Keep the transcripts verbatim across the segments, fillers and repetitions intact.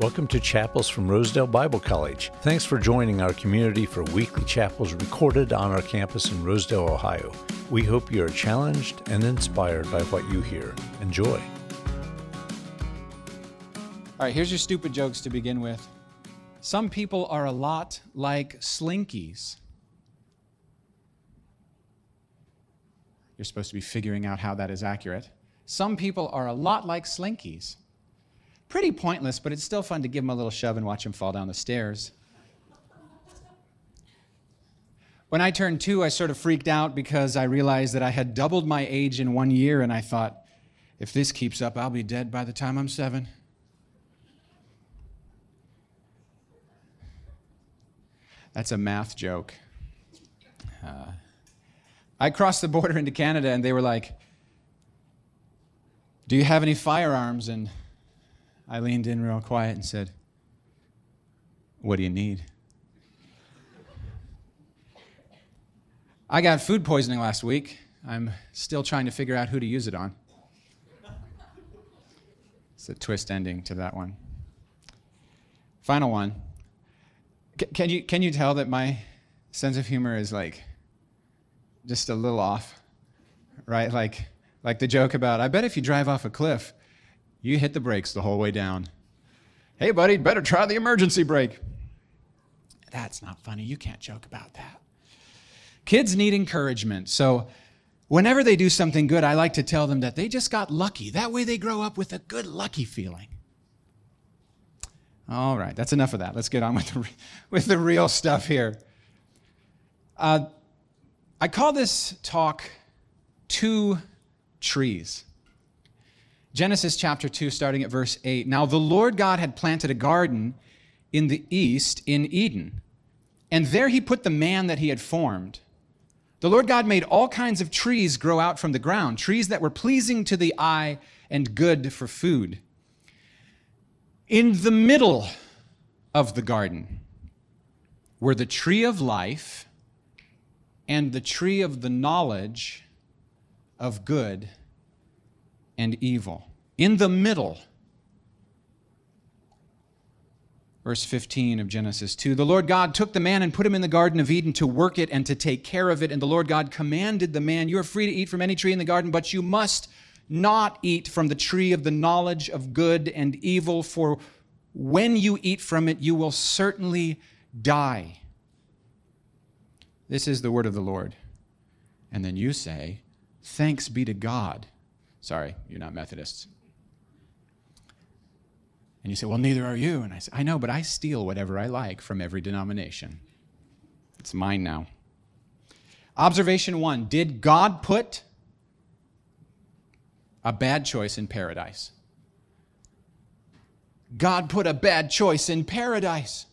Welcome to Chapels from Rosedale Bible College. Thanks for joining our community for weekly chapels recorded on our campus in Rosedale, Ohio. We hope you are challenged and inspired by what you hear. Enjoy. All right, here's your stupid jokes to begin with. Some people are a lot like slinkies. You're supposed to be figuring out how that is accurate. Some people are a lot like slinkies. Pretty pointless, but it's still fun to give them a little shove and watch them fall down the stairs. When I turned two, I sort of freaked out because I realized that I had doubled my age in one year, and I thought, if this keeps up, I'll be dead by the time I'm seven. That's a math joke. Uh, I crossed the border into Canada, and they were like, do you have any firearms? And I leaned in real quiet and said, what do you need? I got food poisoning last week. I'm still trying to figure out who to use it on. It's a twist ending to that one. Final one. C- can you can you tell that my sense of humor is like just a little off, right? Like like the joke about, I bet if you drive off a cliff, you hit the brakes the whole way down. Hey, buddy, better try the emergency brake. That's not funny. You can't joke about that. Kids need encouragement. So whenever they do something good, I like to tell them that they just got lucky. That way they grow up with a good lucky feeling. All right, that's enough of that. Let's get on with the, re- with the real stuff here. Uh, I call this talk Two Trees. Genesis chapter two, starting at verse eight. Now the Lord God had planted a garden in the east in Eden, and there he put the man that he had formed. The Lord God made all kinds of trees grow out from the ground, trees that were pleasing to the eye and good for food. In the middle of the garden were the tree of life and the tree of the knowledge of good and evil. In the middle. Verse fifteen of Genesis two, the Lord God took the man and put him in the Garden of Eden to work it and to take care of it. And the Lord God commanded the man, you are free to eat from any tree in the garden, but you must not eat from the tree of the knowledge of good and evil, for when you eat from it, you will certainly die. This is the word of the Lord. And then you say, thanks be to God. Sorry, you're not Methodists. And you say, well, neither are you. And I say, I know, but I steal whatever I like from every denomination. It's mine now. Observation one, did God put a bad choice in paradise? God put a bad choice in paradise.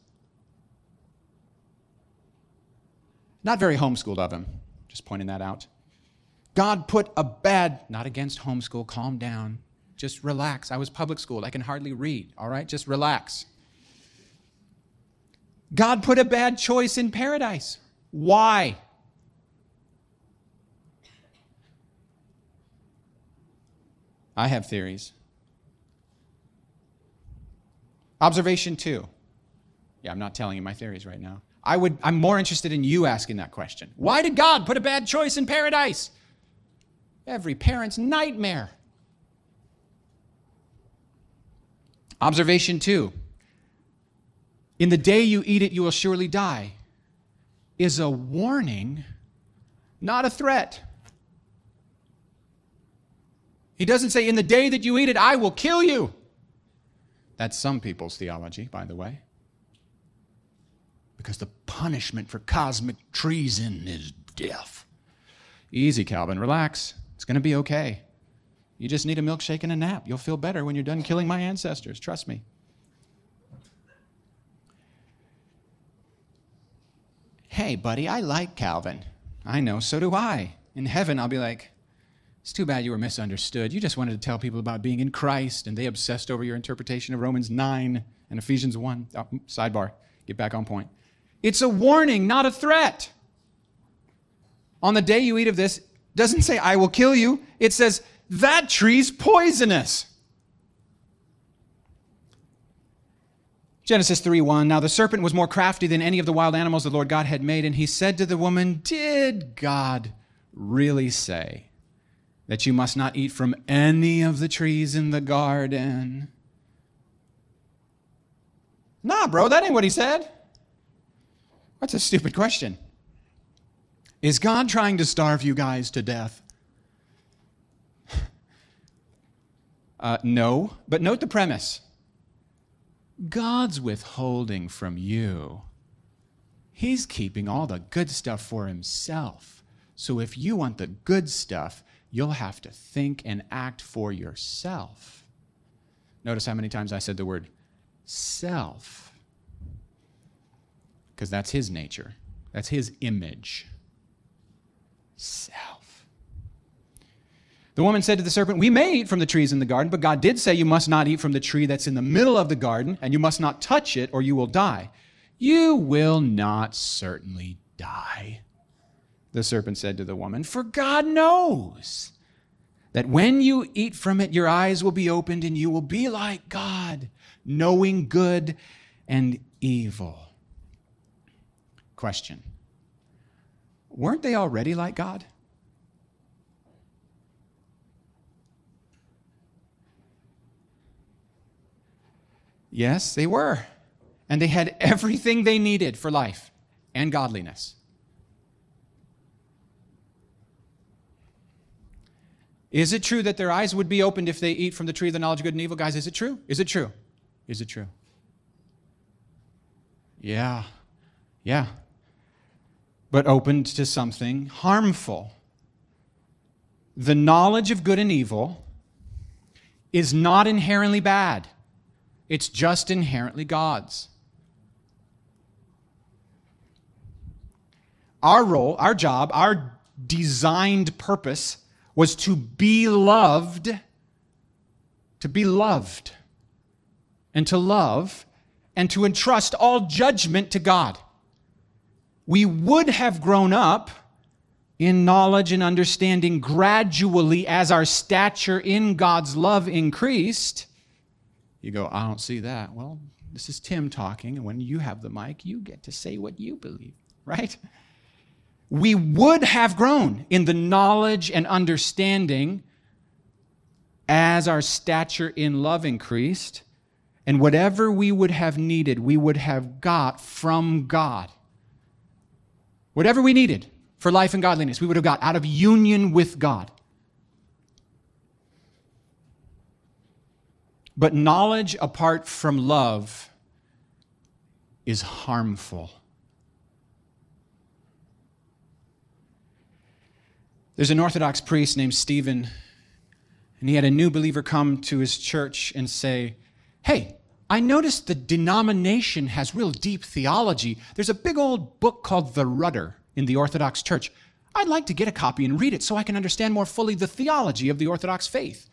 Not very homeschooled of him, just pointing that out. God put a bad, not against homeschool, calm down. Just relax. I was public schooled. I can hardly read, all right? Just relax. God put a bad choice in paradise. Why? I have theories. Observation two. Yeah, I'm not telling you my theories right now. I would, I'm more interested in you asking that question. Why did God put a bad choice in paradise? Every parent's nightmare. Observation two, in the day you eat it, you will surely die, is a warning, not a threat. He doesn't say, in the day that you eat it, I will kill you. That's some people's theology, by the way, because the punishment for cosmic treason is death. Easy, Calvin, relax. It's going to be okay. You just need a milkshake and a nap. You'll feel better when you're done killing my ancestors. Trust me. Hey, buddy, I like Calvin. I know, so do I. In heaven, I'll be like, it's too bad you were misunderstood. You just wanted to tell people about being in Christ, and they obsessed over your interpretation of Romans nine and Ephesians one. Oh, sidebar. Get back on point. It's a warning, not a threat. On the day you eat of this, doesn't say, I will kill you. It says, that tree's poisonous. Genesis three one, now the serpent was more crafty than any of the wild animals the Lord God had made, and he said to the woman, did God really say that you must not eat from any of the trees in the garden? Nah, bro, that ain't what he said. That's a stupid question. Is God trying to starve you guys to death? uh, no, but note the premise. God's withholding from you. He's keeping all the good stuff for himself. So if you want the good stuff, you'll have to think and act for yourself. Notice how many times I said the word self, because that's his nature. That's his image. Self. The woman said to the serpent, we may eat from the trees in the garden, but God did say you must not eat from the tree that's in the middle of the garden, and you must not touch it or you will die. You will not certainly die, the serpent said to the woman, for God knows that when you eat from it, your eyes will be opened and you will be like God, knowing good and evil. Question. Weren't they already like God? Yes, they were. And they had everything they needed for life and godliness. Is it true that their eyes would be opened if they eat from the tree of the knowledge of good and evil? Guys, is it true? Is it true? Is it true? Yeah. Yeah. But opened to something harmful. The knowledge of good and evil is not inherently bad. It's just inherently God's. Our role, our job, our designed purpose was to be loved, to be loved, and to love, and to entrust all judgment to God. We would have grown up in knowledge and understanding gradually as our stature in God's love increased. You go, I don't see that. Well, this is Tim talking, and when you have the mic, you get to say what you believe, right? We would have grown in the knowledge and understanding as our stature in love increased, and whatever we would have needed, we would have got from God. Whatever we needed for life and godliness, we would have got out of union with God. But knowledge apart from love is harmful. There's an Orthodox priest named Stephen, and he had a new believer come to his church and say, hey, I noticed the denomination has real deep theology. There's a big old book called The Rudder in the Orthodox Church. I'd like to get a copy and read it so I can understand more fully the theology of the Orthodox faith.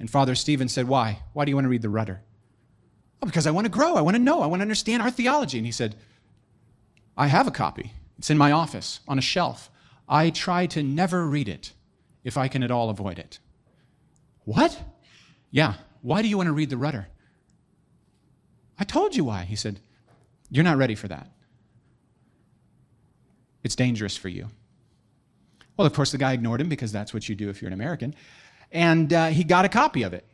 And Father Stephen said, why? Why do you want to read The Rudder? Oh, because I want to grow. I want to know. I want to understand our theology. And he said, I have a copy. It's in my office on a shelf. I try to never read it if I can at all avoid it. What? Yeah. Why do you want to read The Rudder? I told you why. He said, you're not ready for that. It's dangerous for you. Well, of course, the guy ignored him because that's what you do if you're an American. And uh, he got a copy of it.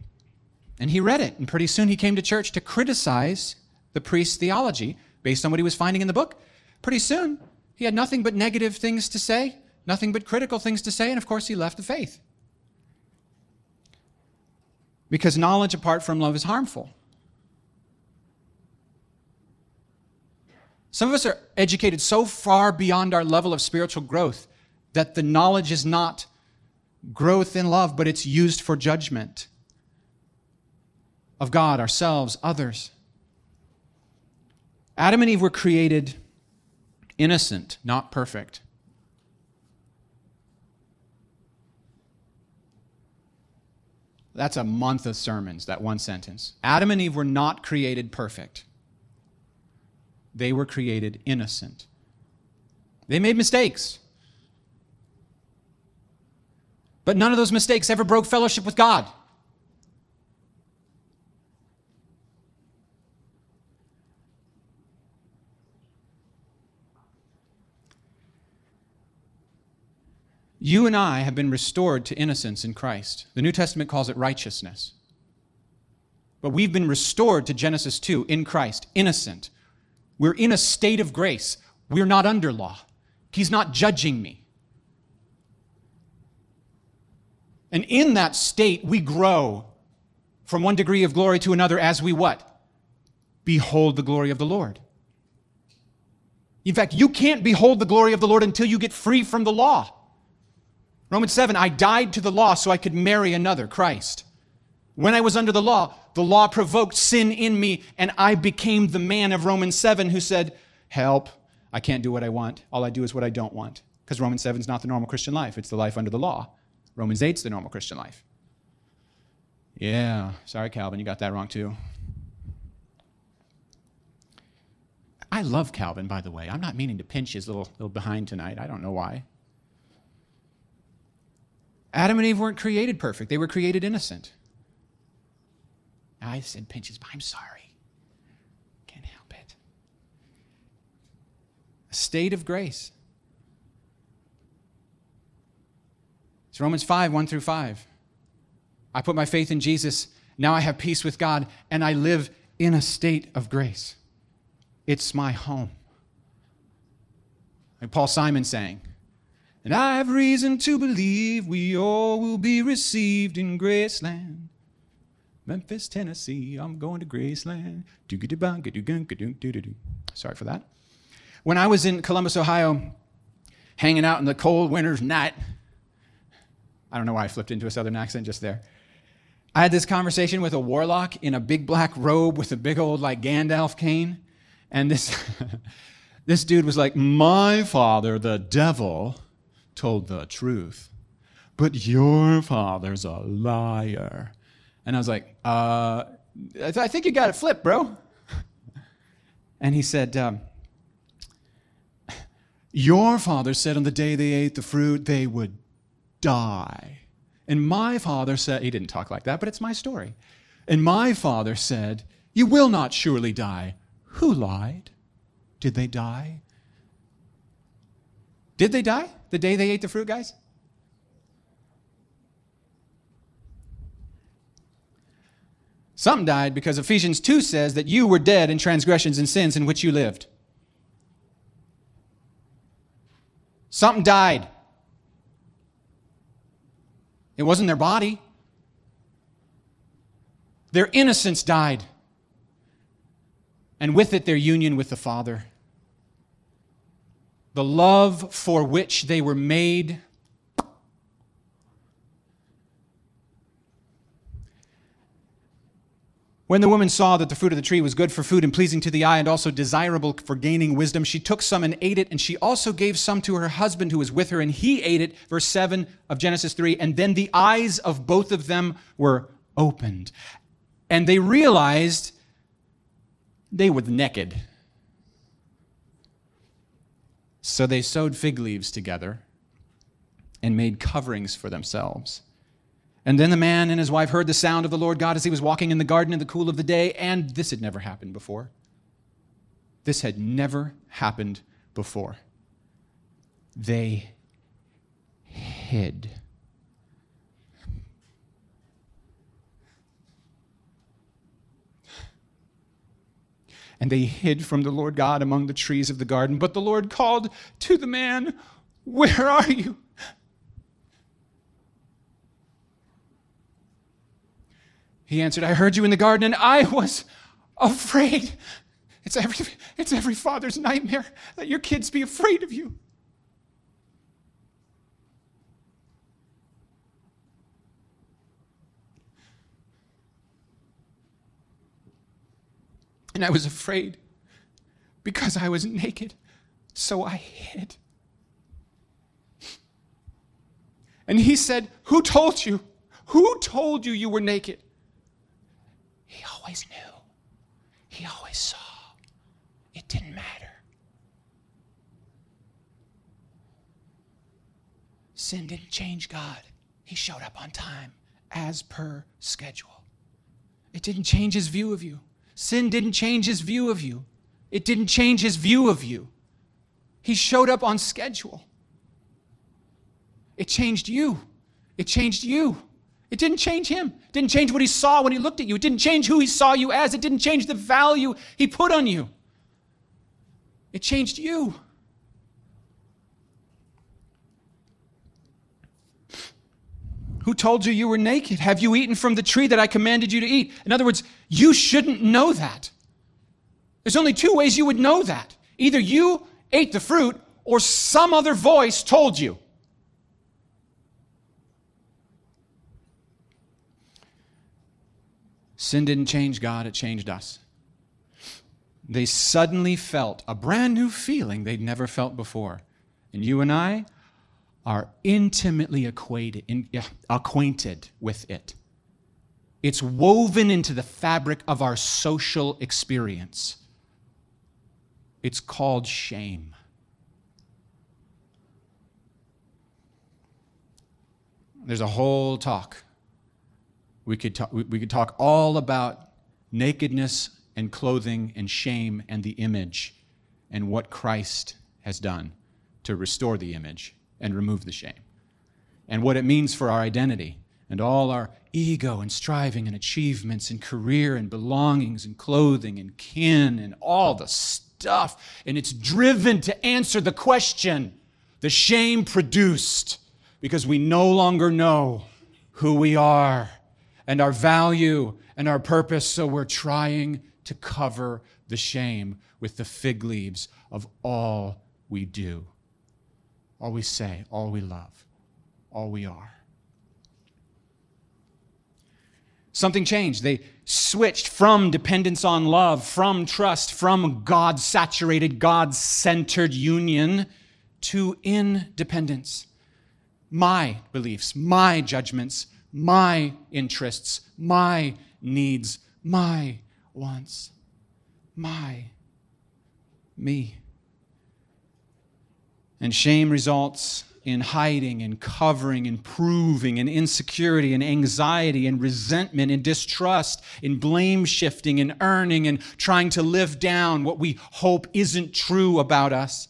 And he read it. And pretty soon he came to church to criticize the priest's theology based on what he was finding in the book. Pretty soon he had nothing but negative things to say, nothing but critical things to say. And of course, he left the faith. Because knowledge apart from love is harmful. Some of us are educated so far beyond our level of spiritual growth that the knowledge is not growth in love, but it's used for judgment of God, ourselves, others. Adam and Eve were created innocent, not perfect. That's a month of sermons, that one sentence. Adam and Eve were not created perfect. They were created innocent. They made mistakes. But none of those mistakes ever broke fellowship with God. You and I have been restored to innocence in Christ. The New Testament calls it righteousness. But we've been restored to Genesis two in Christ, innocent. We're in a state of grace. We're not under law. He's not judging me. And in that state, we grow from one degree of glory to another as we what? Behold the glory of the Lord. In fact, you can't behold the glory of the Lord until you get free from the law. Romans seven, I died to the law so I could marry another, Christ. When I was under the law, the law provoked sin in me, and I became the man of Romans seven who said, help, I can't do what I want. All I do is what I don't want. Because Romans seven is not the normal Christian life. It's the life under the law. Romans eight is the normal Christian life. Yeah, sorry, Calvin, you got that wrong too. I love Calvin, by the way. I'm not meaning to pinch his little, little behind tonight. I don't know why. Adam and Eve weren't created perfect. They were created innocent. I said pinch his behind. I'm sorry. Can't help it. A state of grace. It's Romans five, one through five. I put my faith in Jesus. Now I have peace with God, and I live in a state of grace. It's my home. Like Paul Simon sang, and I have reason to believe we all will be received in Graceland. Memphis, Tennessee, I'm going to Graceland. Sorry for that. When I was in Columbus, Ohio, hanging out in the cold winter's night, I don't know why I flipped into a southern accent just there. I had this conversation with a warlock in a big black robe with a big old, like, Gandalf cane. And this, this dude was like, my father, the devil, told the truth, but your father's a liar. And I was like, uh, I, th- I think you got it flipped, bro. And he said, um, your father said on the day they ate the fruit, they would die. And my father said, he didn't talk like that, but it's my story. And my father said, you will not surely die. Who lied? Did they die? Did they die the day they ate the fruit, guys? Some died because Ephesians two says that you were dead in transgressions and sins in which you lived. Something died. It wasn't their body. Their innocence died. And with it, their union with the Father. The love for which they were made. When the woman saw that the fruit of the tree was good for food and pleasing to the eye and also desirable for gaining wisdom, she took some and ate it, and she also gave some to her husband who was with her, and he ate it, verse seven of Genesis three, and then the eyes of both of them were opened. And they realized they were naked. So they sewed fig leaves together and made coverings for themselves. And then the man and his wife heard the sound of the Lord God as he was walking in the garden in the cool of the day, and this had never happened before. This had never happened before. They hid. And they hid from the Lord God among the trees of the garden. But the Lord called to the man, where are you? He answered, I heard you in the garden, and I was afraid. It's every, it's every father's nightmare that your kids be afraid of you. And I was afraid because I was naked, so I hid. And he said, who told you? Who told you you were naked? He always knew. He always saw. It didn't matter. Sin didn't change God. He showed up on time as per schedule. It didn't change his view of you. Sin didn't change his view of you. It didn't change his view of you. He showed up on schedule. It changed you. It changed you. It didn't change him. It didn't change what he saw when he looked at you. It didn't change who he saw you as. It didn't change the value he put on you. It changed you. Who told you you were naked? Have you eaten from the tree that I commanded you to eat? In other words, you shouldn't know that. There's only two ways you would know that. Either you ate the fruit or some other voice told you. Sin didn't change God, it changed us. They suddenly felt a brand new feeling they'd never felt before. And you and I are intimately acquainted, in, uh, acquainted with it. It's woven into the fabric of our social experience. It's called shame. There's a whole talk. We could talk, we could talk all about nakedness and clothing and shame and the image and what Christ has done to restore the image and remove the shame and what it means for our identity and all our ego and striving and achievements and career and belongings and clothing and kin and all the stuff. And it's driven to answer the question, the shame produced, because we no longer know who we are and our value and our purpose. So we're trying to cover the shame with the fig leaves of all we do, all we say, all we love, all we are. Something changed. They switched from dependence on love, from trust, from God-saturated, God-centered union to independence. My beliefs, my judgments, my interests, my needs, my wants, my, me. And shame results in hiding and covering and proving and insecurity and anxiety and resentment and distrust and blame shifting and earning and trying to live down what we hope isn't true about us,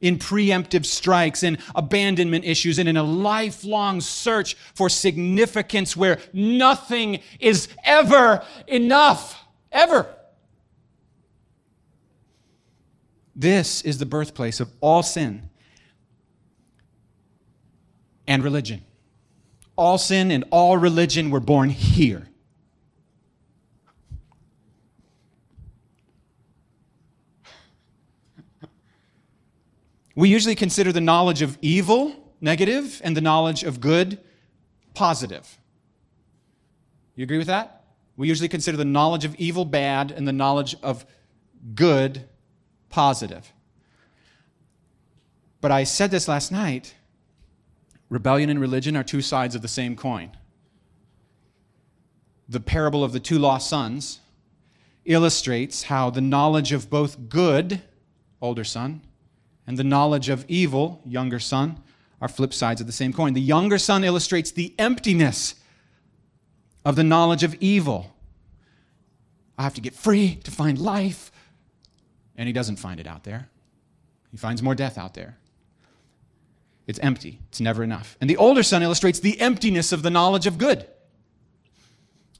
in preemptive strikes, in abandonment issues, and in a lifelong search for significance where nothing is ever enough, ever. This is the birthplace of all sin and religion. All sin and all religion were born here. We usually consider the knowledge of evil negative and the knowledge of good positive. You agree with that? We usually consider the knowledge of evil bad and the knowledge of good positive. But I said this last night, rebellion and religion are two sides of the same coin. The parable of the two lost sons illustrates how the knowledge of both good, older son, and the knowledge of evil, younger son, are flip sides of the same coin. The younger son illustrates the emptiness of the knowledge of evil. I have to get free to find life. And he doesn't find it out there. He finds more death out there. It's empty. It's never enough. And the older son illustrates the emptiness of the knowledge of good.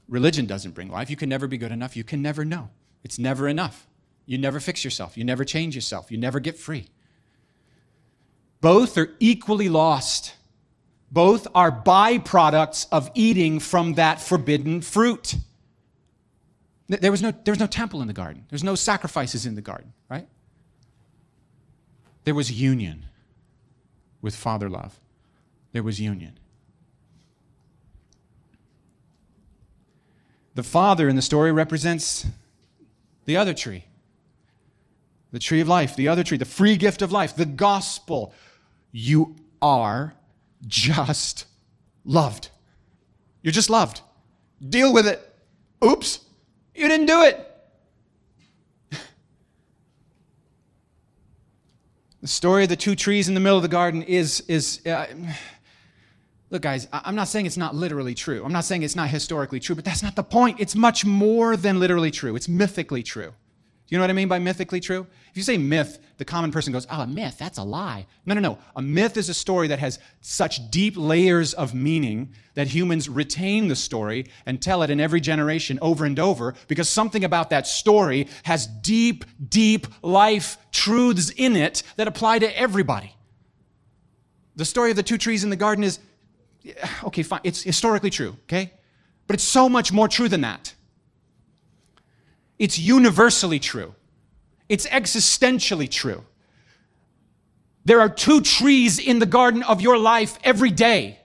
Religion doesn't bring life. You can never be good enough. You can never know. It's never enough. You never fix yourself. You never change yourself. You never get free. Both are equally lost. Both are byproducts of eating from that forbidden fruit. There was no, there was no temple in the garden. There's no sacrifices in the garden, right? There was union with Father love. There was union. The Father in the story represents the other tree, the tree of life, the other tree, the free gift of life, the gospel. You are just loved. You're just loved. Deal with it. Oops. You didn't do it. The story of the two trees in the middle of the garden is, is uh, look, guys, I'm not saying it's not literally true. I'm not saying it's not historically true, but that's not the point. It's much more than literally true. It's mythically true. Do you know what I mean by mythically true? If you say myth, the common person goes, oh, a myth, that's a lie. No, no, no. A myth is a story that has such deep layers of meaning that humans retain the story and tell it in every generation over and over because something about that story has deep, deep life truths in it that apply to everybody. The story of the two trees in the garden is, okay, fine, it's historically true, okay? But it's so much more true than that. It's universally true. It's existentially true. There are two trees in the garden of your life every day.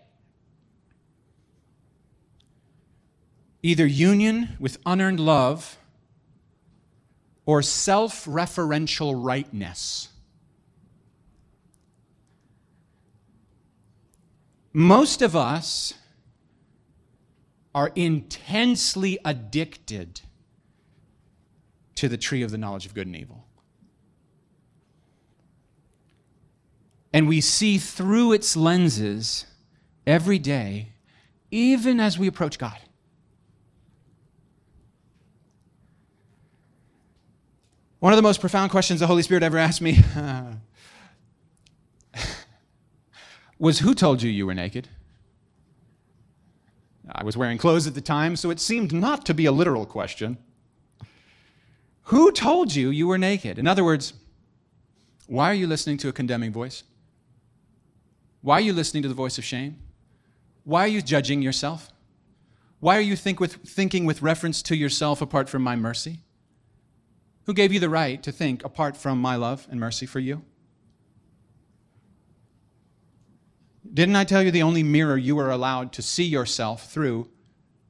Either union with unearned love or self-referential rightness. Most of us are intensely addicted to the tree of the knowledge of good and evil. And we see through its lenses every day, even as we approach God. One of the most profound questions the Holy Spirit ever asked me was, who told you you were naked? I was wearing clothes at the time, so it seemed not to be a literal question. Who told you you were naked? In other words, why are you listening to a condemning voice? Why are you listening to the voice of shame? Why are you judging yourself? Why are you think with, thinking with reference to yourself apart from my mercy? Who gave you the right to think apart from my love and mercy for you? Didn't I tell you the only mirror you are allowed to see yourself through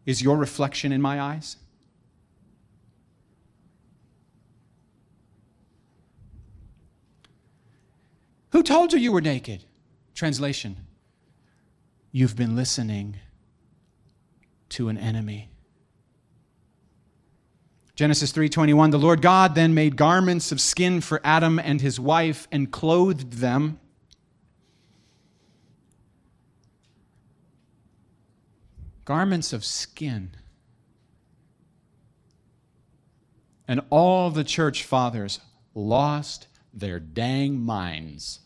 is your reflection in my eyes? Who told you you were naked? Translation, you've been listening to an enemy. Genesis three twenty-one, the Lord God then made garments of skin for Adam and his wife and clothed them. Garments of skin. And all the church fathers lost their dang minds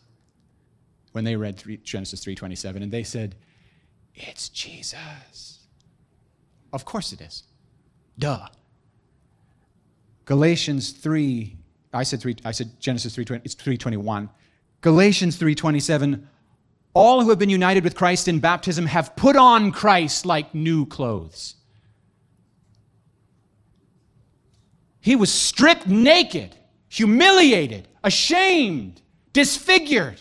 when they read Genesis three twenty-seven, and they said, it's Jesus. Of course it is. Duh. Galatians three, I said three, I said Genesis three twenty, it's three twenty-one. Galatians three twenty-seven, all who have been united with Christ in baptism have put on Christ like new clothes. He was stripped naked, humiliated, ashamed, disfigured.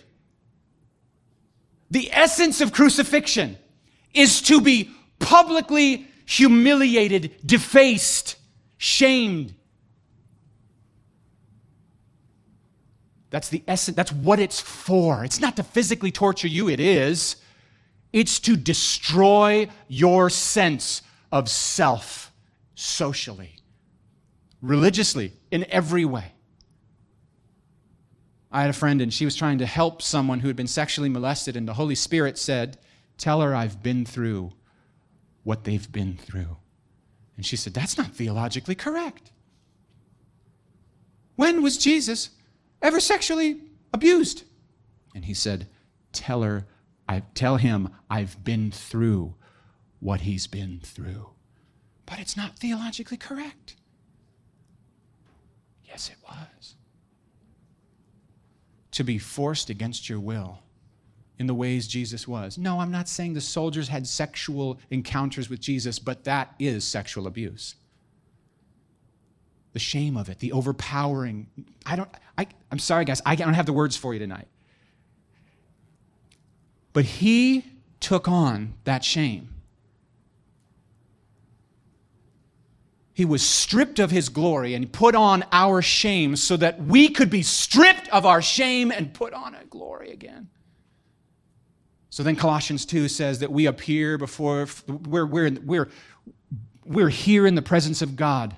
The essence of crucifixion is to be publicly humiliated, defaced, shamed. That's the essence. That's what it's for. It's not to physically torture you. It is. It's to destroy your sense of self socially, religiously, in every way. I had a friend, and she was trying to help someone who had been sexually molested, and the Holy Spirit said, tell her I've been through what they've been through. And she said, that's not theologically correct. When was Jesus ever sexually abused? And he said, tell her, I, tell him I've been through what he's been through. But it's not theologically correct. Yes, it was. To be forced against your will in the ways Jesus was. No, I'm not saying the soldiers had sexual encounters with Jesus, but that is sexual abuse. The shame of it, the overpowering. I don't, I, I'm sorry, guys, I don't have the words for you tonight. But he took on that shame. He was stripped of his glory and put on our shame so that we could be stripped of our shame and put on a glory again. So then Colossians two says that we appear before, we're, we're, we're, we're here in the presence of God,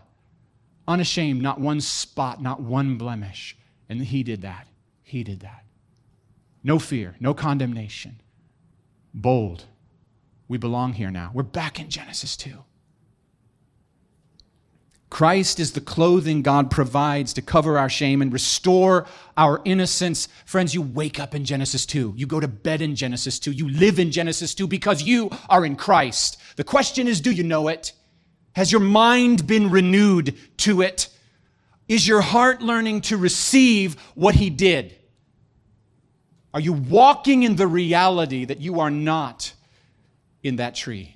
unashamed, not one spot, not one blemish. And he did that. He did that. No fear, no condemnation. Bold. We belong here now. We're back in Genesis two. Christ is the clothing God provides to cover our shame and restore our innocence. Friends, you wake up in Genesis two. You go to bed in Genesis two. You live in Genesis two because you are in Christ. The question is, do you know it? Has your mind been renewed to it? Is your heart learning to receive what he did? Are you walking in the reality that you are not in that tree?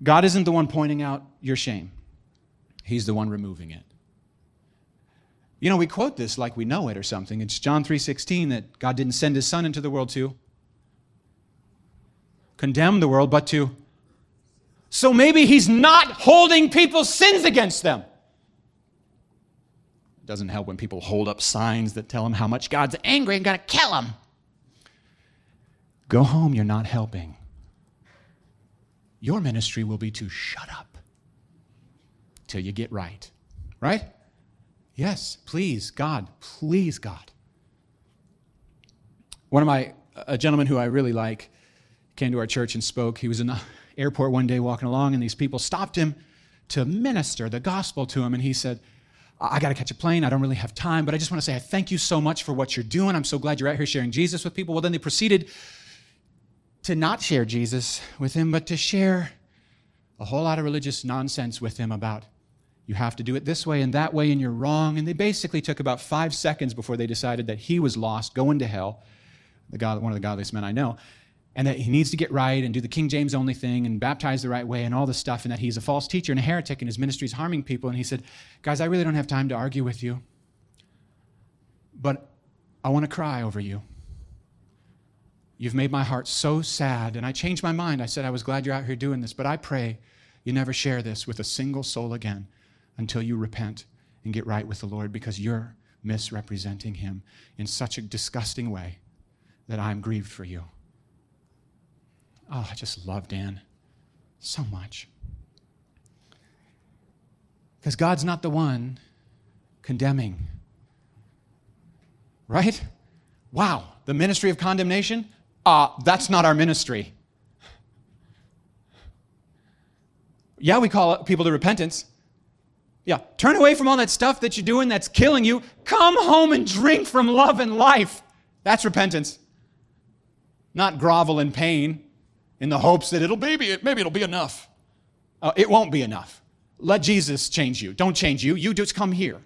God isn't the one pointing out your shame. He's the one removing it. You know, we quote this like we know it or something. It's John three sixteen that God didn't send his son into the world to condemn the world, but to... So maybe he's not holding people's sins against them. It doesn't help when people hold up signs that tell them how much God's angry and going to kill them. Go home, you're not helping. Your ministry will be to shut up till you get right. Right? Yes, please, God. Please, God. One of my, a gentleman who I really like came to our church and spoke. He was in the airport one day walking along, and these people stopped him to minister the gospel to him. And he said, I got to catch a plane. I don't really have time, but I just want to say I thank you so much for what you're doing. I'm so glad you're out here sharing Jesus with people. Well, then they proceeded to not share Jesus with him, but to share a whole lot of religious nonsense with him about you have to do it this way and that way and you're wrong. And they basically took about five seconds before they decided that he was lost, going to hell, the God, one of the godliest men I know, and that he needs to get right and do the King James only thing and baptize the right way and all this stuff, and that he's a false teacher and a heretic and his ministry is harming people. And he said, guys, I really don't have time to argue with you, but I want to cry over you. You've made my heart so sad, and I changed my mind. I said, I was glad you're out here doing this, but I pray you never share this with a single soul again until you repent and get right with the Lord, because you're misrepresenting him in such a disgusting way that I'm grieved for you. Oh, I just love Dan so much. Because God's not the one condemning, right? Wow, the ministry of condemnation? Uh, that's not our ministry. Yeah, we call people to repentance. Yeah, turn away from all that stuff that you're doing that's killing you. Come home and drink from love and life. That's repentance. Not grovel in pain in the hopes that it'll maybe, maybe it'll be enough. Uh, it won't be enough. Let Jesus change you. Don't change you. You just come here.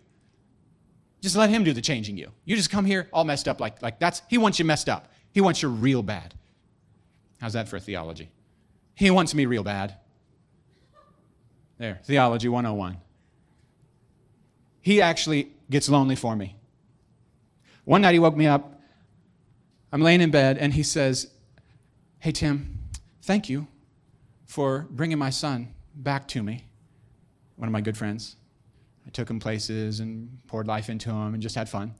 Just let him do the changing you. You just come here all messed up like, like that's, he wants you messed up. He wants you real bad. How's that for theology? He wants me real bad. There, theology one oh one. He actually gets lonely for me. One night he woke me up. I'm laying in bed and he says, hey, Tim, thank you for bringing my son back to me. One of my good friends. I took him places and poured life into him and just had fun.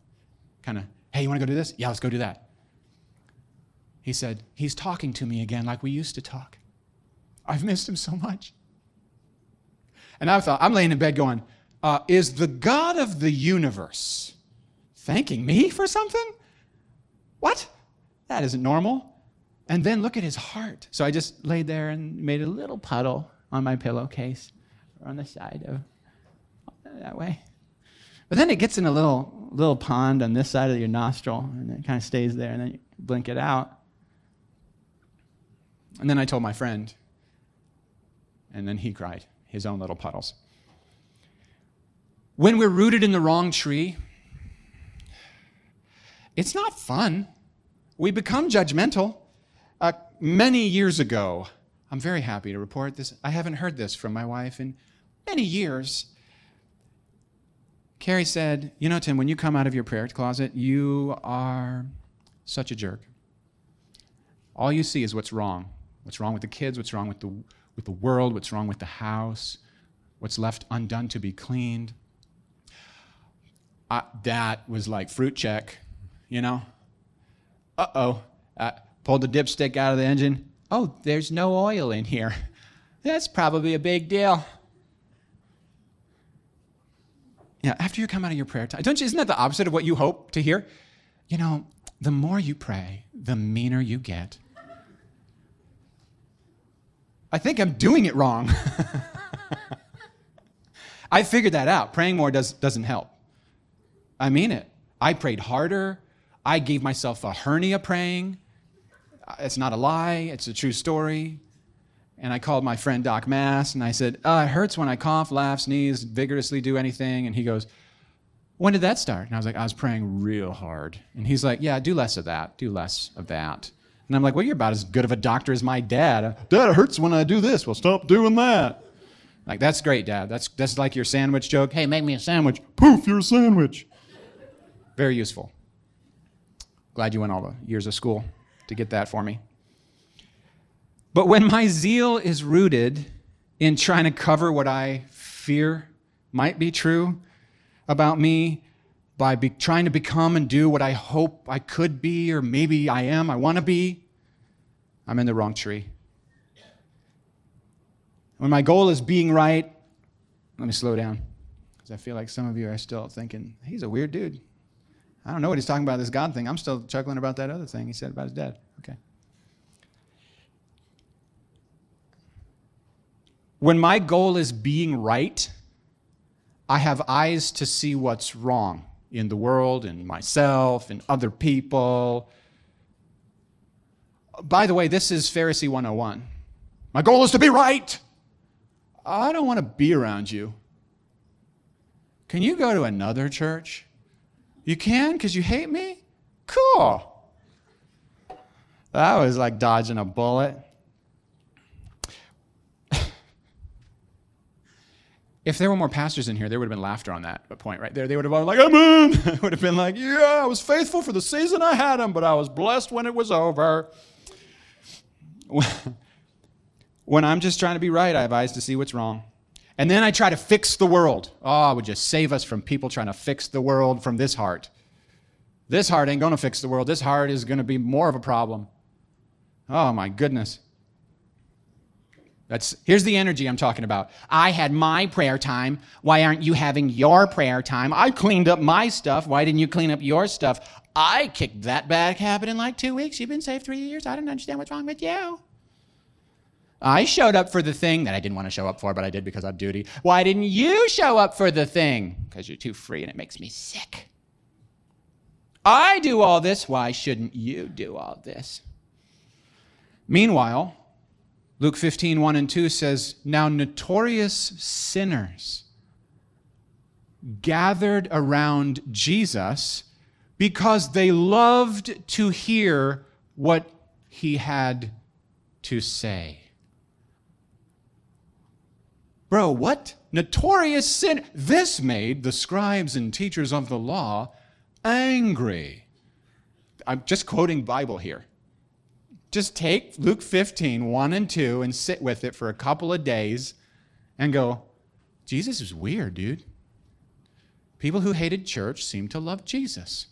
Kind of, hey, you want to go do this? Yeah, let's go do that. He said, he's talking to me again like we used to talk. I've missed him so much. And I thought, I'm laying in bed going, uh, is the God of the universe thanking me for something? What? That isn't normal. And then look at his heart. So I just laid there and made a little puddle on my pillowcase or on the side of that way. But then it gets in a little little pond on this side of your nostril, and it kind of stays there, and then you blink it out. And then I told my friend, and then he cried, his own little puddles. When we're rooted in the wrong tree, it's not fun. We become judgmental. Uh, many years ago, I'm very happy to report this. I haven't heard this from my wife in many years. Carrie said, you know, Tim, when you come out of your prayer closet, you are such a jerk. All you see is what's wrong. What's wrong with the kids, what's wrong with the with the world, what's wrong with the house, what's left undone to be cleaned. I, that was like fruit check, you know? Uh-oh, I pulled the dipstick out of the engine. Oh, there's no oil in here. That's probably a big deal. Yeah, after you come out of your prayer time, don't you, isn't that the opposite of what you hope to hear? You know, the more you pray, the meaner you get. I think I'm doing it wrong. I figured that out. Praying more does, doesn't help. I mean it. I prayed harder. I gave myself a hernia praying. It's not a lie. It's a true story. And I called my friend Doc Mass, and I said, uh, it hurts when I cough, laugh, sneeze, vigorously do anything. And he goes, when did that start? And I was like, I was praying real hard. And he's like, yeah, do less of that. Do less of that. And I'm like, well, you're about as good of a doctor as my dad. Dad, it hurts when I do this. Well, stop doing that. Like, that's great, Dad. That's, that's like your sandwich joke. Hey, make me a sandwich. Poof, you're a sandwich. Very useful. Glad you went all the years of school to get that for me. But when my zeal is rooted in trying to cover what I fear might be true about me, by be, trying to become and do what I hope I could be, or maybe I am, I want to be, I'm in the wrong tree. When my goal is being right, let me slow down, because I feel like some of you are still thinking, he's a weird dude. I don't know what he's talking about, this God thing. I'm still chuckling about that other thing he said about his dad. Okay. When my goal is being right, I have eyes to see what's wrong in the world, in myself, in other people. By the way, this is Pharisee one oh one. My goal is to be right. I don't want to be around you. Can you go to another church? You can, because you hate me? Cool. That was like dodging a bullet. If there were more pastors in here, there would have been laughter on that point right there. They would have been like, amen. I would have been like, yeah, I was faithful for the season I had him, but I was blessed when it was over. When I'm just trying to be right, I have eyes to see what's wrong. And then I try to fix the world. Oh, would you save us from people trying to fix the world from this heart? This heart ain't going to fix the world. This heart is going to be more of a problem. Oh, my goodness. That's, here's the energy I'm talking about. I had my prayer time. Why aren't you having your prayer time? I cleaned up my stuff. Why didn't you clean up your stuff? I kicked that bad habit in like two weeks. You've been saved three years. I don't understand what's wrong with you. I showed up for the thing that I didn't want to show up for, but I did because I'm duty. Why didn't you show up for the thing? Because you're too free and it makes me sick. I do all this. Why shouldn't you do all this? Meanwhile, Luke fifteen, one and two says, now notorious sinners gathered around Jesus because they loved to hear what he had to say. Bro, what? Notorious sin. This made the scribes and teachers of the law angry. I'm just quoting Bible here. Just take Luke fifteen, one and two, and sit with it for a couple of days and go, Jesus is weird, dude. People who hated church seem to love Jesus.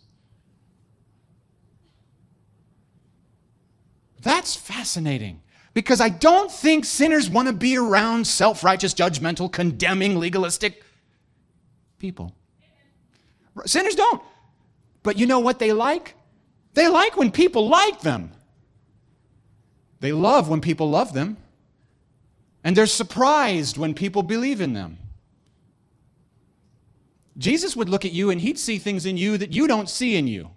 That's fascinating, because I don't think sinners want to be around self-righteous, judgmental, condemning, legalistic people. Sinners don't. But you know what they like? They like when people like them. They love when people love them, and they're surprised when people believe in them. Jesus would look at you, and he'd see things in you that you don't see in you.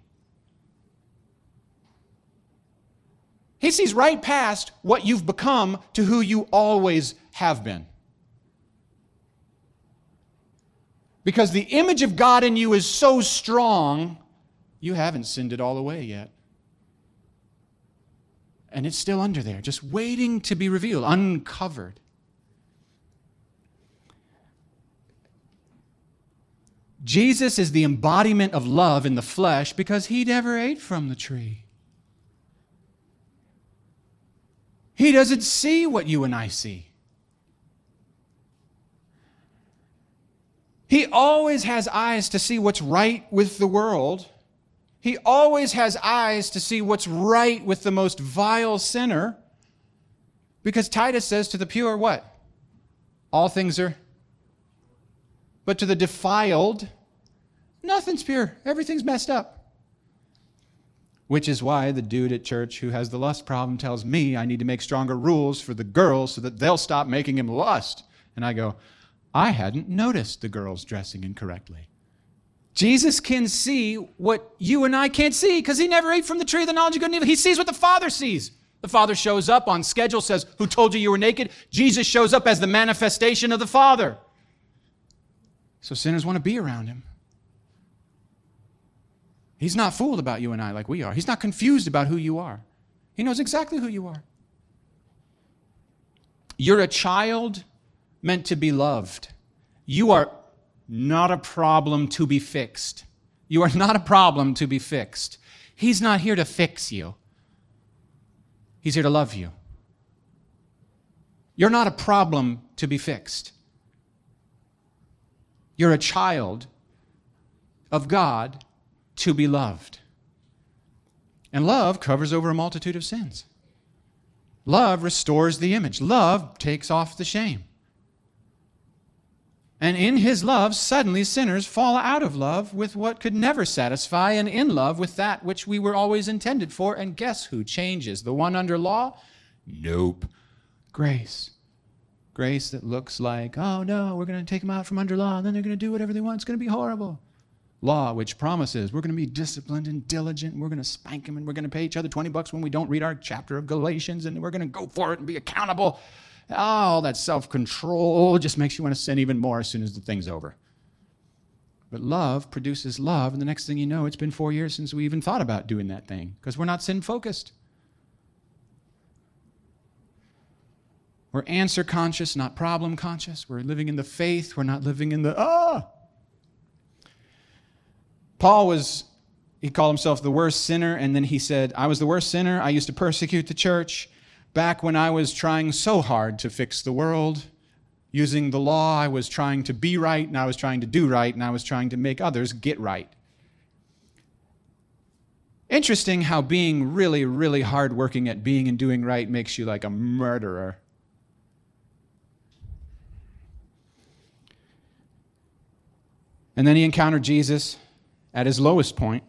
He sees right past what you've become to who you always have been. Because the image of God in you is so strong, you haven't sinned it all away yet. And it's still under there, just waiting to be revealed, uncovered. Jesus is the embodiment of love in the flesh because he never ate from the tree. He doesn't see what you and I see. He always has eyes to see what's right with the world. He always has eyes to see what's right with the most vile sinner. Because Titus says to the pure what? All things are. But to the defiled, nothing's pure. Everything's messed up. Which is why the dude at church who has the lust problem tells me I need to make stronger rules for the girls so that they'll stop making him lust. And I go, I hadn't noticed the girls dressing incorrectly. Jesus can see what you and I can't see because he never ate from the tree of the knowledge of good and evil. He sees what the Father sees. The Father shows up on schedule, says, who told you you were naked? Jesus shows up as the manifestation of the Father. So sinners want to be around him. He's not fooled about you and I like we are. He's not confused about who you are. He knows exactly who you are. You're a child meant to be loved. You are not a problem to be fixed. You are not a problem to be fixed. He's not here to fix you. He's here to love you. You're not a problem to be fixed. You're a child of God to be loved. And love covers over a multitude of sins. Love restores the image. Love takes off the shame. And in his love, suddenly sinners fall out of love with what could never satisfy and in love with that which we were always intended for. And guess who changes? The one under law? Nope. Grace. Grace that looks like, oh no, we're going to take them out from under law and then they're going to do whatever they want. It's going to be horrible. Law, which promises we're going to be disciplined and diligent, and we're going to spank them and we're going to pay each other twenty bucks when we don't read our chapter of Galatians and we're going to go for it and be accountable. Oh, all that self-control just makes you want to sin even more as soon as the thing's over. But love produces love, and the next thing you know, it's been four years since we even thought about doing that thing because we're not sin-focused. We're answer-conscious, not problem-conscious. We're living in the faith. We're not living in the, ah! Paul was, he called himself the worst sinner, and then he said, I was the worst sinner. I used to persecute the church. Back when I was trying so hard to fix the world, using the law, I was trying to be right, and I was trying to do right, and I was trying to make others get right. Interesting how being really, really hardworking at being and doing right makes you like a murderer. And then he encountered Jesus at his lowest point,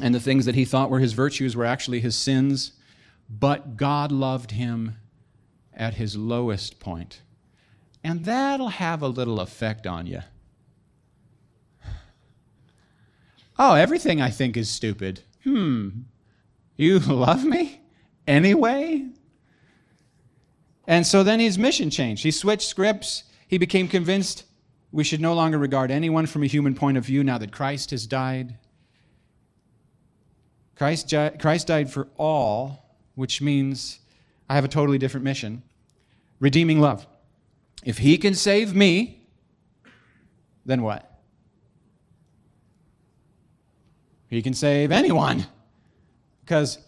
and the things that he thought were his virtues were actually his sins. But God loved him at his lowest point. And that'll have a little effect on you. Oh, everything I think is stupid. Hmm. You love me? Anyway? And so then his mission changed. He switched scripts. He became convinced we should no longer regard anyone from a human point of view now that Christ has died. Christ, gi- Christ died for all. Which means I have a totally different mission. Redeeming love. If he can save me, then what? He can save anyone. Because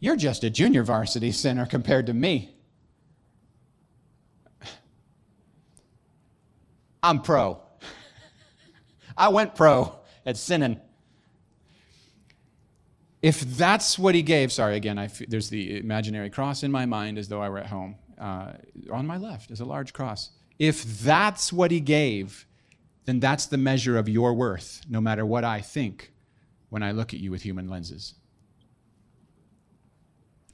you're just a junior varsity sinner compared to me. I'm pro. I went pro at sinning. If that's what he gave, sorry, again, I f- there's the imaginary cross in my mind as though I were at home. Uh, on my left is a large cross. If that's what he gave, then that's the measure of your worth, no matter what I think when I look at you with human lenses.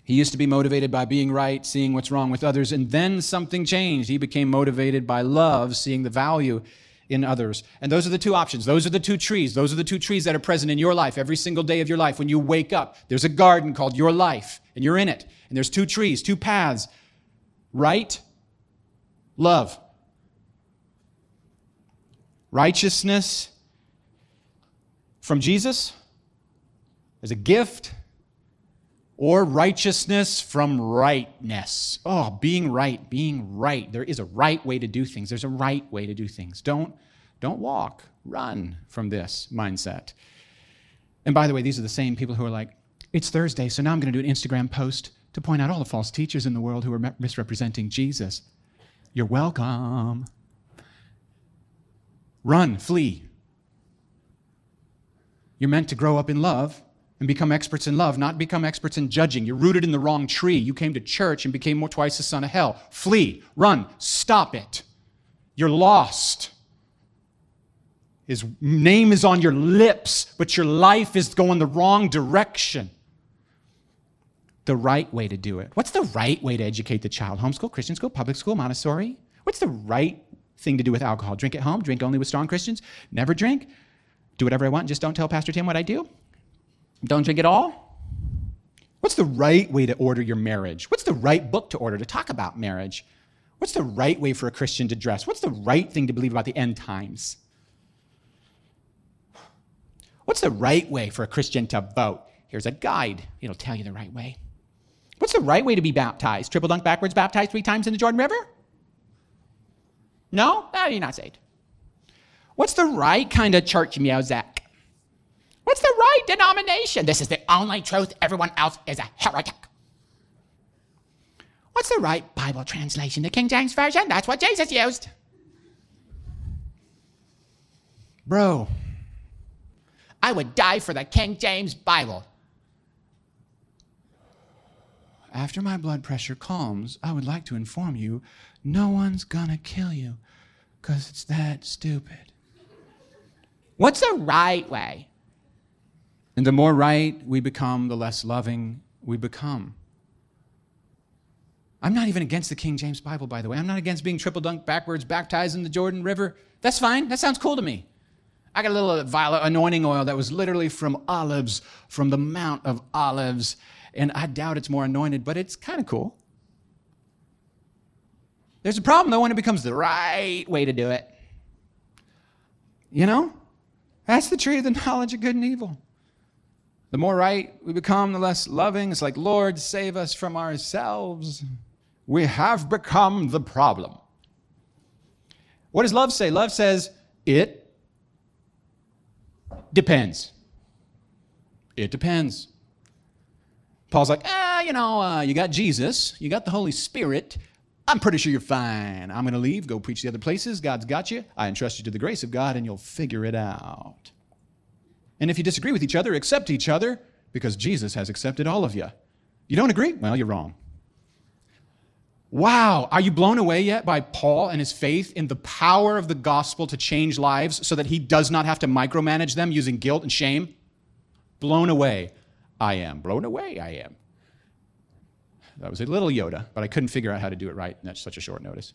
He used to be motivated by being right, seeing what's wrong with others, and then something changed. He became motivated by love, seeing the value in others. And those are the two options. Those are the two trees. Those are the two trees that are present in your life every single day of your life. When you wake up, there's a garden called your life, and you're in it. And there's two trees, two paths. Right, love. Righteousness from Jesus as a gift, or righteousness from rightness. Oh, being right, being right. There is a right way to do things. There's a right way to do things. Don't, don't walk, run from this mindset. And by the way, these are the same people who are like, it's Thursday, so now I'm going to do an Instagram post to point out all the false teachers in the world who are misrepresenting Jesus. You're welcome. Run, flee. You're meant to grow up in love. And become experts in love, not become experts in judging. You're rooted in the wrong tree. You came to church and became more twice the son of hell. Flee, run, stop it. You're lost. His name is on your lips, but your life is going the wrong direction. the right way to do it. What's the right way to educate the child? Homeschool, Christian school, public school, Montessori? What's the right thing to do with alcohol? Drink at home, drink only with strong Christians, never drink, do whatever I want, just don't tell Pastor Tim what I do, don't drink at all? What's the right way to order your marriage? What's the right book to order to talk about marriage? What's the right way for a Christian to dress? What's the right thing to believe about the end times? What's the right way for a Christian to vote? Here's a guide. It'll tell you the right way. What's the right way to be baptized? Triple dunk backwards, baptized three times in the Jordan River? No? No, you're not saved. What's the right kind of church music? What's the right denomination? This is the only truth. Everyone else is a heretic. What's the right Bible translation? The King James Version? That's what Jesus used. Bro, I would die for the King James Bible. After my blood pressure calms, I would like to inform you, no one's gonna kill you, because it's that stupid. What's the right way? And the more right we become, the less loving we become. I'm not even against the King James Bible, by the way. I'm not against being triple-dunked backwards, baptized in the Jordan River. That's fine. That sounds cool to me. I got a little violet anointing oil that was literally from olives, from the Mount of Olives, and I doubt it's more anointed, but it's kind of cool. There's a problem, though, when it becomes the right way to do it. You know? That's the tree of the knowledge of good and evil. The more right we become, the less loving. It's like, Lord, save us from ourselves. We have become the problem. What does love say? Love says, it depends. It depends. Paul's like, ah, you know, uh, you got Jesus, you got the Holy Spirit. I'm pretty sure you're fine. I'm going to leave, go preach the other places. God's got you. I entrust you to the grace of God, and you'll figure it out. And if you disagree with each other, accept each other, because Jesus has accepted all of you. You don't agree? Well, you're wrong. Wow, are you blown away yet by Paul and his faith in the power of the gospel to change lives so that he does not have to micromanage them using guilt and shame? Blown away. I am. Blown away, I am. That was a little Yoda, but I couldn't figure out how to do it right, and that's such a short notice.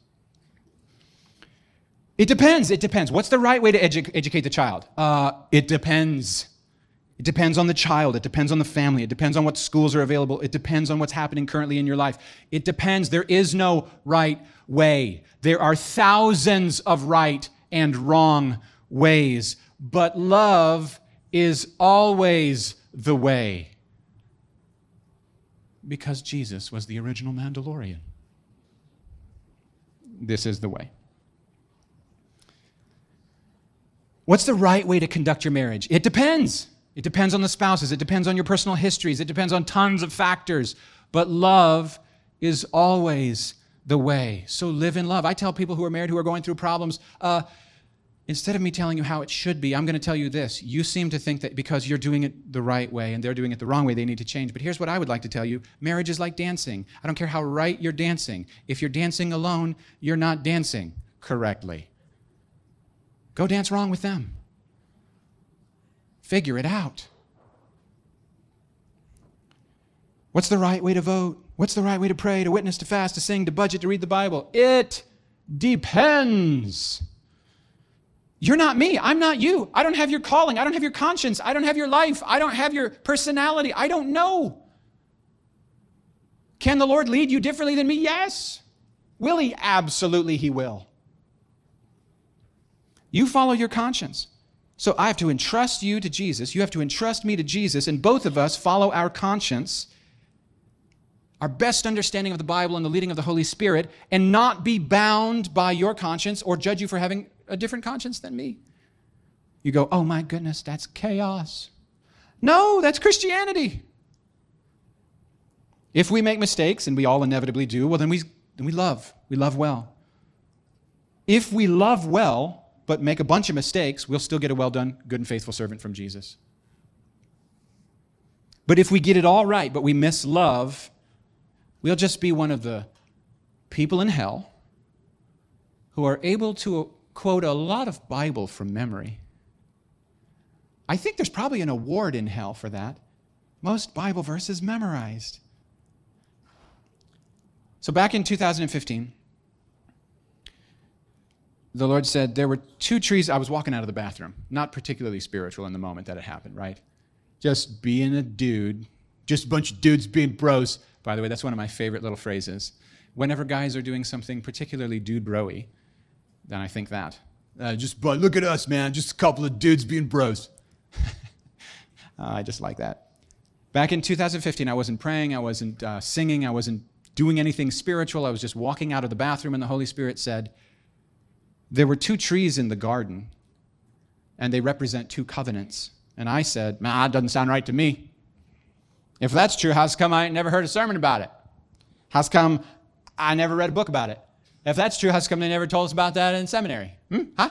It depends. It depends. What's the right way to edu- educate the child? Uh, it depends. It depends on the child. It depends on the family. It depends on what schools are available. It depends on what's happening currently in your life. It depends. There is no right way. There are thousands of right and wrong ways, but love is always the way, because Jesus was the original Mandalorian. This is the way. What's the right way to conduct your marriage? It depends. It depends on the spouses. It depends on your personal histories. It depends on tons of factors. But love is always the way. So live in love. I tell people who are married who are going through problems, uh, instead of me telling you how it should be, I'm going to tell you this. You seem to think that because you're doing it the right way and they're doing it the wrong way, they need to change. But here's what I would like to tell you. Marriage is like dancing. I don't care how right you're dancing. If you're dancing alone, you're not dancing correctly. Go dance wrong with them. Figure it out. What's the right way to vote? What's the right way to pray, to witness, to fast, to sing, to budget, to read the Bible? It depends. You're not me. I'm not you. I don't have your calling. I don't have your conscience. I don't have your life. I don't have your personality. I don't know. Can the Lord lead you differently than me? Yes. Will he? Absolutely, he will. You follow your conscience. So I have to entrust you to Jesus. You have to entrust me to Jesus, and both of us follow our conscience, our best understanding of the Bible and the leading of the Holy Spirit, and not be bound by your conscience or judge you for having a different conscience than me. You go, oh my goodness, that's chaos. No, that's Christianity. If we make mistakes, and we all inevitably do, well, then we, then we love. We love well. If we love well, but make a bunch of mistakes, we'll still get a well-done, good and faithful servant from Jesus. But if we get it all right, but we miss love, we'll just be one of the people in hell who are able to quote a lot of Bible from memory. I think there's probably an award in hell for that. Most Bible verses memorized. So back in two thousand fifteen, the Lord said, there were two trees. I was walking out of the bathroom, not particularly spiritual in the moment that it happened, right? Just being a dude, just a bunch of dudes being bros. By the way, that's one of my favorite little phrases. Whenever guys are doing something particularly dude bro-y, then I think that. Uh, just, but look at us, man, just a couple of dudes being bros. uh, I just like that. Back in two thousand fifteen, I wasn't praying, I wasn't uh, singing, I wasn't doing anything spiritual. I was just walking out of the bathroom, and the Holy Spirit said, there were two trees in the garden, and they represent two covenants. And I said, nah, it doesn't sound right to me. If that's true, how's come I never heard a sermon about it? How's come I never read a book about it? If that's true, how's come they never told us about that in seminary? Hmm? Huh?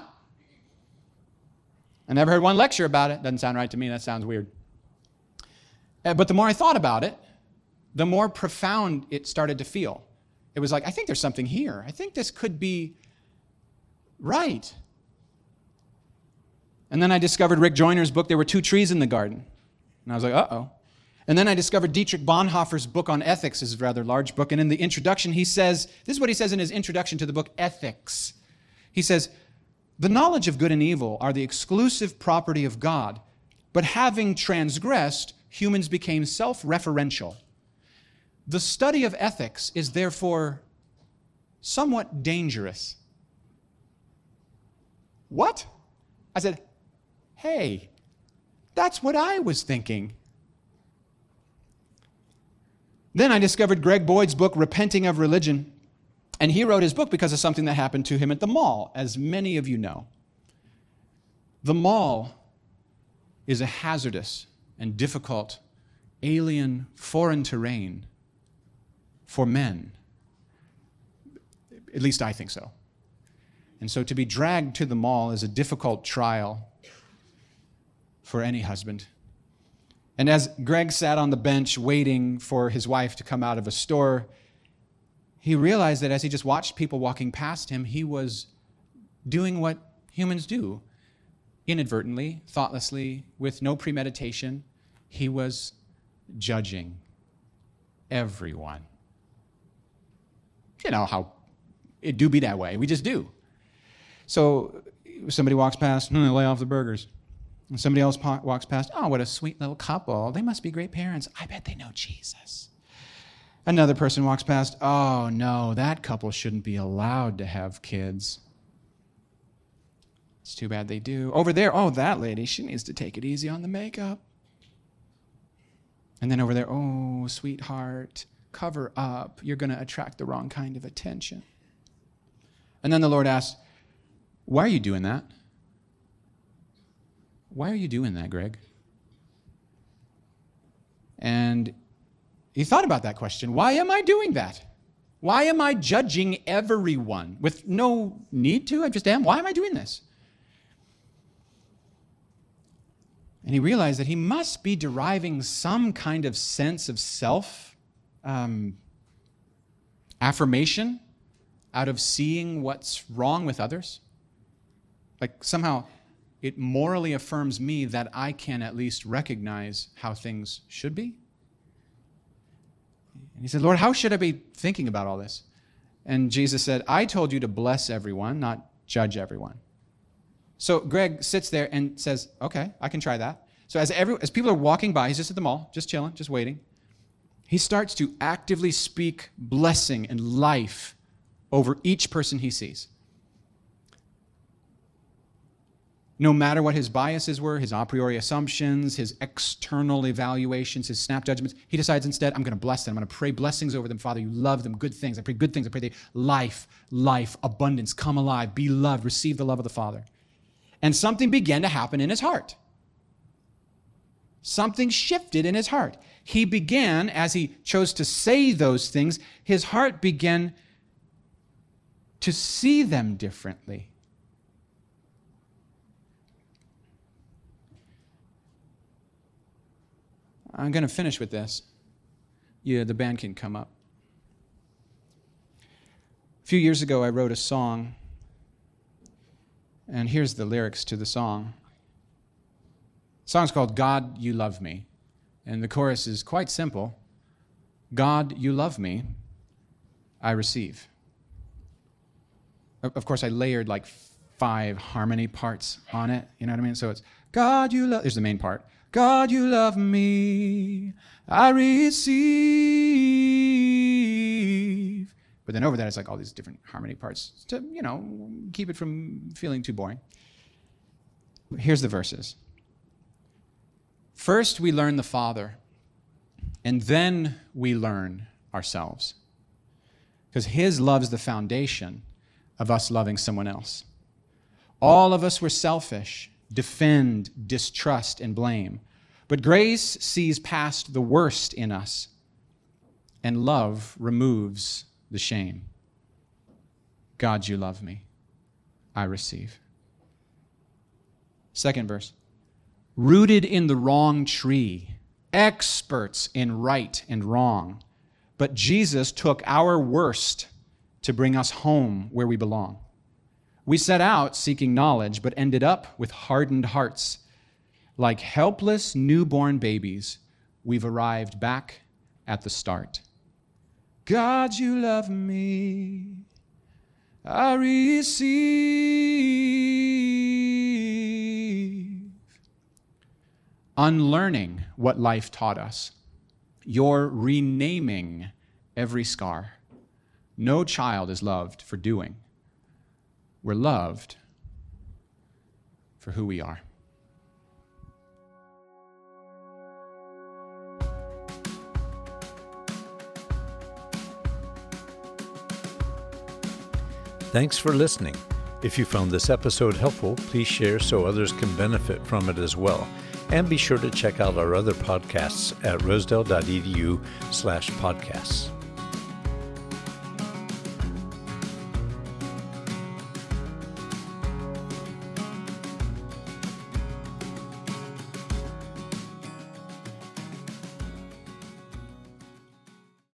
I never heard one lecture about it. Doesn't sound right to me. That sounds weird. But the more I thought about it, the more profound it started to feel. It was like, I think there's something here. I think this could be right. And then I discovered Rick Joyner's book, There Were Two Trees in the Garden. And I was like, uh-oh. And then I discovered Dietrich Bonhoeffer's book on ethics, is a rather large book, and in the introduction he says, this is what he says in his introduction to the book Ethics. He says, the knowledge of good and evil are the exclusive property of God, but having transgressed, humans became self-referential. The study of ethics is therefore somewhat dangerous. What? I said, hey, that's what I was thinking. Then I discovered Greg Boyd's book, Repenting of Religion, and he wrote his book because of something that happened to him at the mall, as many of you know. The mall is a hazardous and difficult, alien, foreign terrain for men. At least I think so. And so to be dragged to the mall is a difficult trial for any husband. And as Greg sat on the bench waiting for his wife to come out of a store, he realized that as he just watched people walking past him, he was doing what humans do. Inadvertently, thoughtlessly, with no premeditation, he was judging everyone. You know how it do be that way. We just do. So somebody walks past, hmm, lay off the burgers. And somebody else po- walks past, oh, what a sweet little couple. They must be great parents. I bet they know Jesus. Another person walks past, oh, no, that couple shouldn't be allowed to have kids. It's too bad they do. Over there, oh, that lady, she needs to take it easy on the makeup. And then over there, oh, sweetheart, cover up. You're going to attract the wrong kind of attention. And then the Lord asks, why are you doing that? Why are you doing that, Greg? And he thought about that question. Why am I doing that? Why am I judging everyone with no need to? I just am. Why am I doing this? And he realized that he must be deriving some kind of sense of self, um, affirmation out of seeing what's wrong with others. Like somehow it morally affirms me that I can at least recognize how things should be. And he said, Lord, how should I be thinking about all this? And Jesus said, I told you to bless everyone, not judge everyone. So Greg sits there and says, okay, I can try that. So as every, as people are walking by, he's just at the mall, just chilling, just waiting. He starts to actively speak blessing and life over each person he sees. No matter what his biases were, his a priori assumptions, his external evaluations, his snap judgments, he decides instead, I'm going to bless them. I'm going to pray blessings over them. Father, you love them. Good things. I pray good things. I pray they life, life, abundance, come alive, be loved, receive the love of the Father. And something began to happen in his heart. Something shifted in his heart. He began, as he chose to say those things, his heart began to see them differently. I'm going to finish with this. Yeah, the band can come up. A few years ago, I wrote a song, and here's the lyrics to the song. The song's called God, You Love Me, and the chorus is quite simple. God, you love me. I receive. Of course, I layered like five harmony parts on it. You know what I mean? So it's, God, you love, there's the main part. God, you love me, I receive. But then over that, it's like all these different harmony parts to, you know, keep it from feeling too boring. Here's the verses. First, we learn the Father, and then we learn ourselves. Because His love's the foundation of us loving someone else. All of us were selfish, defend, distrust, and blame. But grace sees past the worst in us, and love removes the shame. God, you love me. I receive. Second verse. Rooted in the wrong tree, experts in right and wrong. But Jesus took our worst to bring us home where we belong. We set out seeking knowledge, but ended up with hardened hearts. Like helpless newborn babies, we've arrived back at the start. God, you love me, I receive. Unlearning what life taught us. You're renaming every scar. No child is loved for doing. We're loved for who we are. Thanks for listening. If you found this episode helpful, please share so others can benefit from it as well. And be sure to check out our other podcasts at rosedale dot e d u slash podcasts.